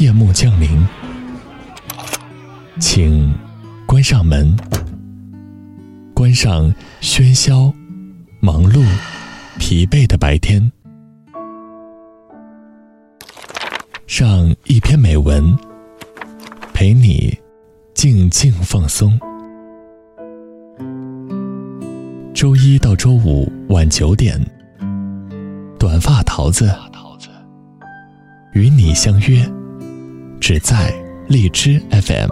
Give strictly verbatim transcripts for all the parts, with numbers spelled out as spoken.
夜幕降临，请关上门，关上喧嚣、忙碌、疲惫的白天，上一篇美文，陪你静静放松。周一到周五晚九点，短发桃子与你相约，只在荔枝 F M。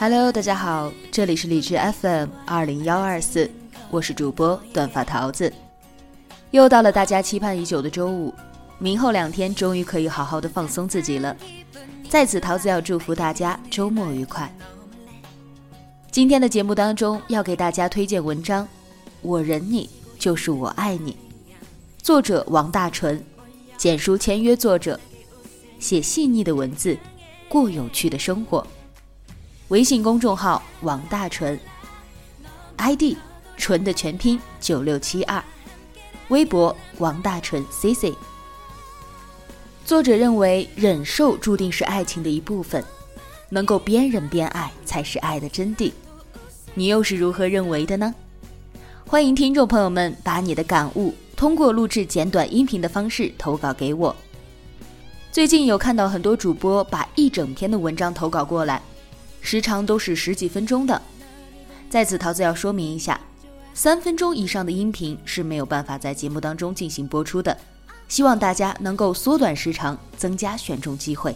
Hello， 大家好，这里是荔枝 F M 二零幺二四，我是主播短发桃子。又到了大家期盼已久的周五，明后两天终于可以好好的放松自己了。在此，桃子要祝福大家周末愉快。今天的节目当中，要给大家推荐文章《我忍你就是我爱你》，作者王大纯，简书签约作者，写细腻的文字，过有趣的生活。微信公众号王大纯 I D 纯的全拼九六七二，微博王大纯 C C。 作者认为忍受注定是爱情的一部分，能够边忍边爱才是爱的真谛，你又是如何认为的呢？欢迎听众朋友们把你的感悟通过录制简短音频的方式投稿给我。最近有看到很多主播把一整篇的文章投稿过来，时长都是十几分钟的。在此桃子要说明一下，三分钟以上的音频是没有办法在节目当中进行播出的，希望大家能够缩短时长，增加选中机会。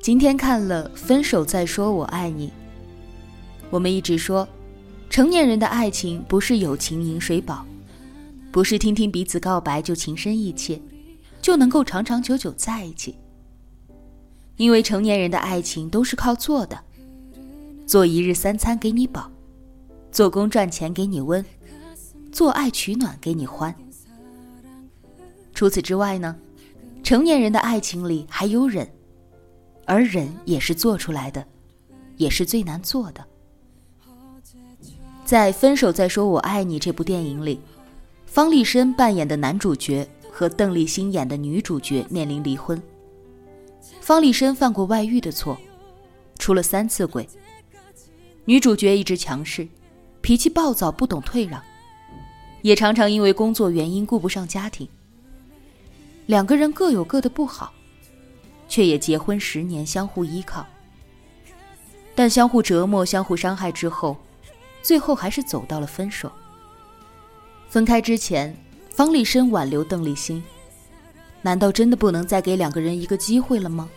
今天看了《分手再说我爱你》，我们一直说，成年人的爱情不是友情饮水饱，不是听听彼此告白就情深意切，就能够长长久久在一起。因为成年人的爱情都是靠做的，做一日三餐给你饱，做工赚钱给你温，做爱取暖给你欢。除此之外呢，成年人的爱情里还有忍，而忍也是做出来的，也是最难做的。在《分手再说我爱你》这部电影里，方力申扮演的男主角和邓丽欣演的女主角面临离婚。方力申犯过外遇的错，出了三次轨，女主角一直强势，脾气暴躁，不懂退让，也常常因为工作原因顾不上家庭。两个人各有各的不好，却也结婚十年，相互依靠。但相互折磨、相互伤害之后，最后还是走到了分手。分开之前，方力申挽留邓丽欣，难道真的不能再给两个人一个机会了吗？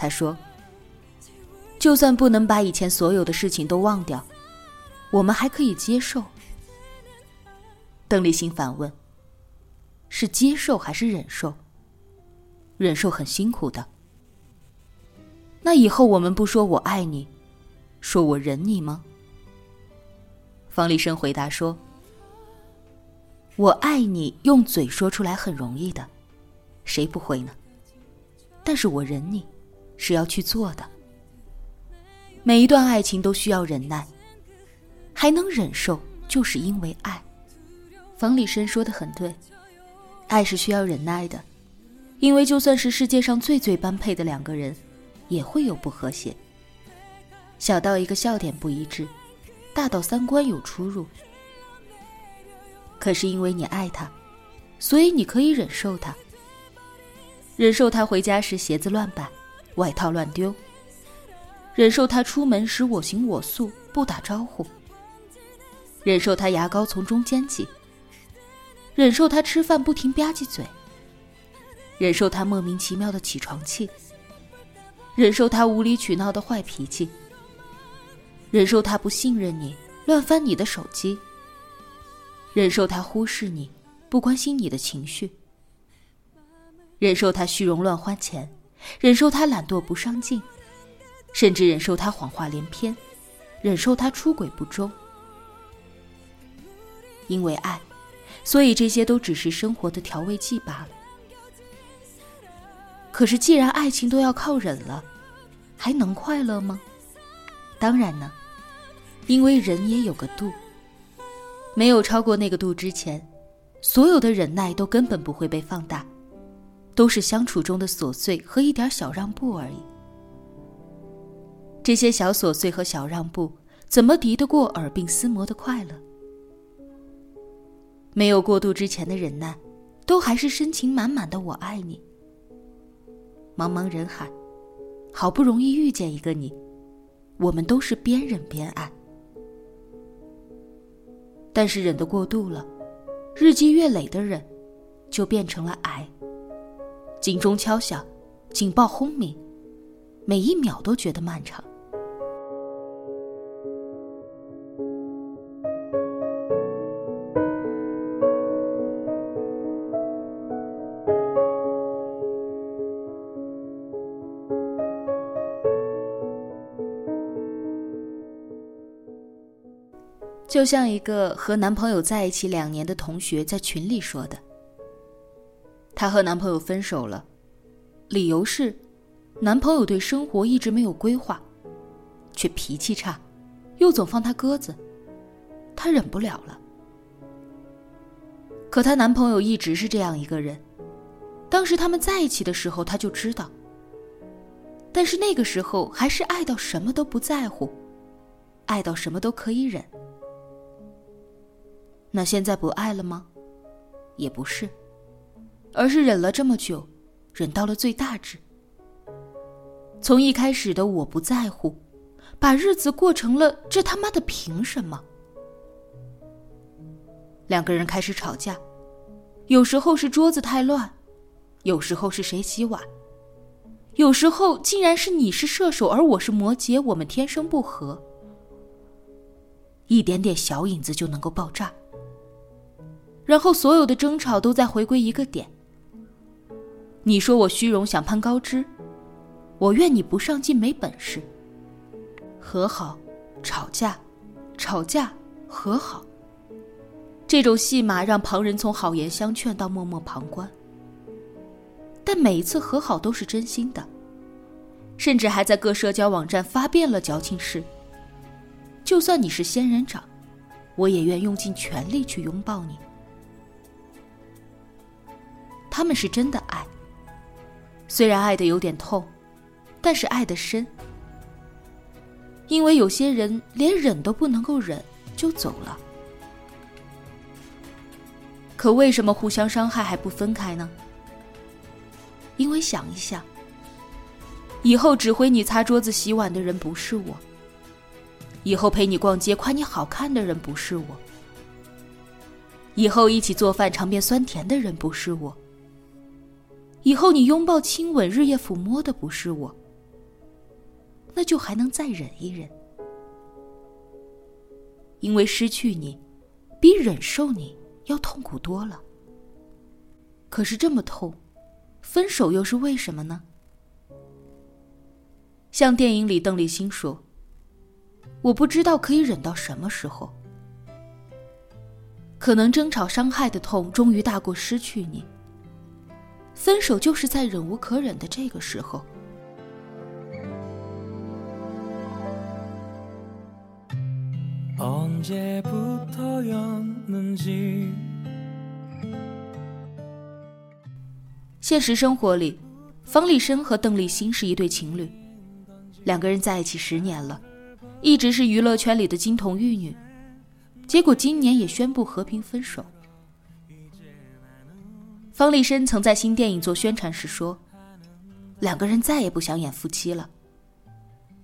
他说，就算不能把以前所有的事情都忘掉，我们还可以接受。邓丽欣反问，是接受还是忍受？忍受很辛苦的。那以后我们不说我爱你，说我忍你吗？方力申回答说，我爱你用嘴说出来很容易的，谁不会呢？但是我忍你是要去做的。每一段爱情都需要忍耐，还能忍受就是因为爱。方力申说得很对，爱是需要忍耐的，因为就算是世界上最最般配的两个人，也会有不和谐，小到一个笑点不一致，大到三观有出入。可是因为你爱他，所以你可以忍受他，忍受他回家时鞋子乱摆，外套乱丢，忍受他出门时我行我素，不打招呼，忍受他牙膏从中间挤，忍受他吃饭不停吧唧嘴，忍受他莫名其妙的起床气，忍受他无理取闹的坏脾气，忍受他不信任你，乱翻你的手机，忍受他忽视你，不关心你的情绪，忍受他虚荣乱花钱，忍受他懒惰不上进，甚至忍受他谎话连篇，忍受他出轨不忠。因为爱，所以这些都只是生活的调味剂罢了。可是既然爱情都要靠忍了，还能快乐吗？当然呢，因为忍也有个度，没有超过那个度之前，所有的忍耐都根本不会被放大，都是相处中的琐碎和一点小让步而已。这些小琐碎和小让步，怎么敌得过耳鬓厮磨的快乐？没有过度之前的忍耐，都还是深情满满的我爱你。茫茫人海，好不容易遇见一个你，我们都是边忍边爱。但是忍得过度了，日积月累的忍，就变成了癌。警钟敲响，警报轰鸣，每一秒都觉得漫长。就像一个和男朋友在一起两年的同学在群里说的，她和男朋友分手了，理由是男朋友对生活一直没有规划，却脾气差，又总放她鸽子，她忍不了了。可她男朋友一直是这样一个人，当时他们在一起的时候她就知道，但是那个时候还是爱到什么都不在乎，爱到什么都可以忍。那现在不爱了吗？也不是，而是忍了这么久，忍到了最大值。从一开始的我不在乎，把日子过成了这他妈的凭什么？两个人开始吵架，有时候是桌子太乱，有时候是谁洗碗，有时候竟然是你是射手而我是摩羯，我们天生不合。一点点小影子就能够爆炸，然后所有的争吵都在回归一个点。你说我虚荣想攀高枝，我怨你不上进没本事。和好，吵架，吵架，和好。这种戏码让旁人从好言相劝到默默旁观。但每一次和好都是真心的，甚至还在各社交网站发遍了矫情事。就算你是仙人掌，我也愿用尽全力去拥抱你。他们是真的爱，虽然爱得有点痛，但是爱得深。因为有些人连忍都不能够忍就走了。可为什么互相伤害还不分开呢？因为想一想，以后指挥你擦桌子洗碗的人不是我，以后陪你逛街夸你好看的人不是我，以后一起做饭尝遍酸甜的人不是我，以后你拥抱亲吻日夜抚摸的不是我，那就还能再忍一忍。因为失去你比忍受你要痛苦多了。可是这么痛，分手又是为什么呢？像电影里邓丽欣说，我不知道可以忍到什么时候。可能争吵伤害的痛终于大过失去你，分手就是在忍无可忍的这个时候。现实生活里，方力申和邓丽欣是一对情侣，两个人在一起十年了，一直是娱乐圈里的金童玉女，结果今年也宣布和平分手。方力申曾在新电影做宣传时说，两个人再也不想演夫妻了，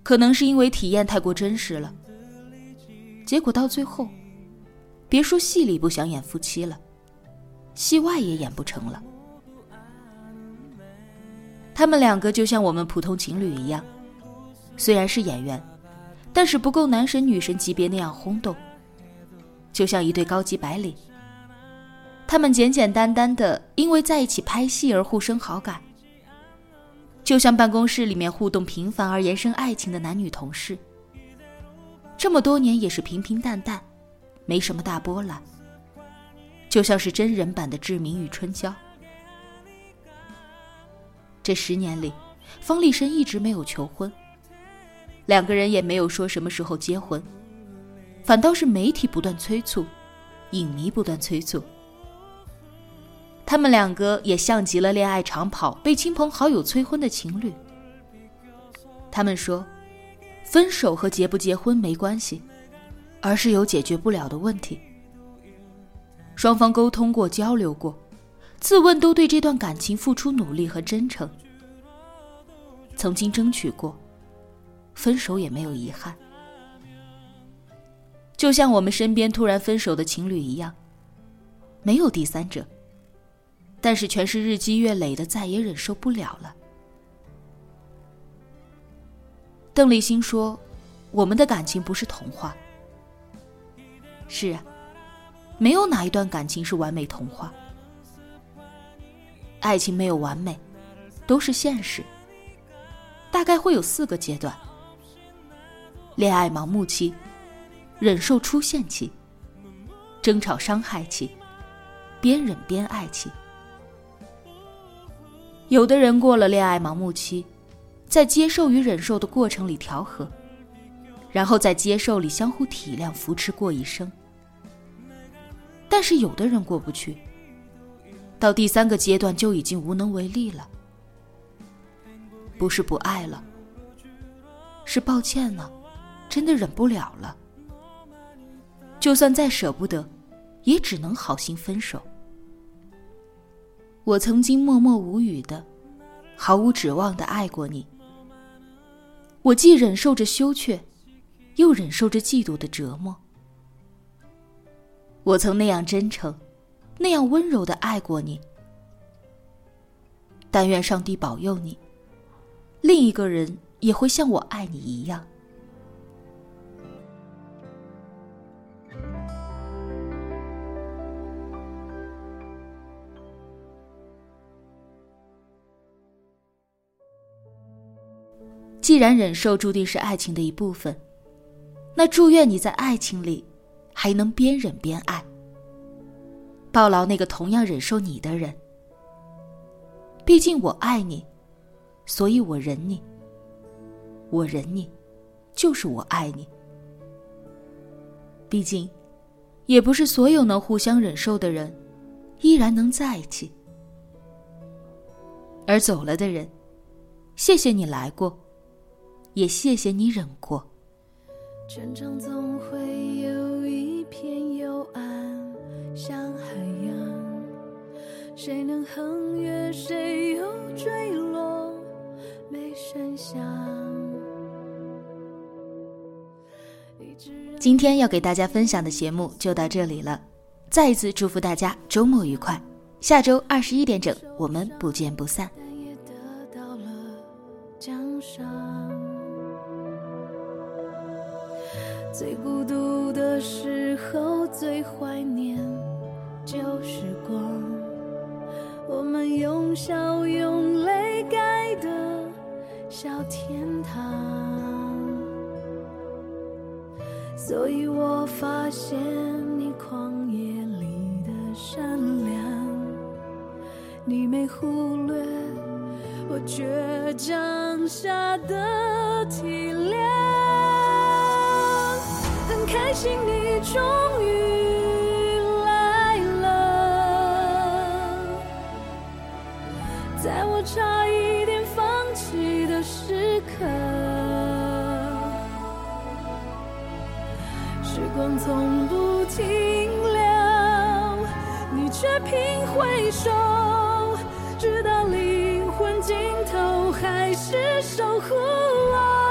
可能是因为体验太过真实了。结果到最后，别说戏里不想演夫妻了，戏外也演不成了。他们两个就像我们普通情侣一样，虽然是演员，但是不够男神女神级别那样轰动，就像一对高级白领。他们简简单单的因为在一起拍戏而互生好感，就像办公室里面互动平凡而延伸爱情的男女同事，这么多年也是平平淡淡，没什么大波澜，就像是真人版的志明与春娇。这十年里，方力申一直没有求婚，两个人也没有说什么时候结婚，反倒是媒体不断催促，影迷不断催促。他们两个也像极了恋爱长跑被亲朋好友催婚的情侣。他们说，分手和结不结婚没关系，而是有解决不了的问题。双方沟通过，交流过，自问都对这段感情付出努力和真诚，曾经争取过，分手也没有遗憾。就像我们身边突然分手的情侣一样，没有第三者，但是全是日积月累的再也忍受不了了。邓丽欣说，我们的感情不是童话。是啊，没有哪一段感情是完美童话，爱情没有完美，都是现实。大概会有四个阶段：恋爱盲目期、忍受出现期、争吵伤害期、边忍边爱期。有的人过了恋爱盲目期，在接受与忍受的过程里调和，然后在接受里相互体谅扶持过一生。但是有的人过不去，到第三个阶段就已经无能为力了。不是不爱了，是抱歉了，真的忍不了了。就算再舍不得，也只能好心分手。我曾经默默无语的，毫无指望的爱过你。我既忍受着羞怯，又忍受着嫉妒的折磨。我曾那样真诚，那样温柔的爱过你。但愿上帝保佑你，另一个人也会像我爱你一样。既然忍受注定是爱情的一部分，那祝愿你在爱情里还能边忍边爱，抱牢那个同样忍受你的人。毕竟我爱你，所以我忍你，我忍你，就是我爱你。毕竟，也不是所有能互相忍受的人，依然能在一起。而走了的人，谢谢你来过，也谢谢你忍过。战场总会有一片幽暗，像海洋，谁能横越，谁又坠落。今天要给大家分享的节目就到这里了，再一次祝福大家周末愉快，下周二十一点整我们不见不散。最孤独的时候，最怀念旧时光，我们用笑用泪盖的小天堂，所以我发现你旷野里的善良，你没忽略我倔强下的体谅。很开心你终于来了，在我差一时刻，时光从不停留，你却频回首，直到灵魂尽头还是守护我。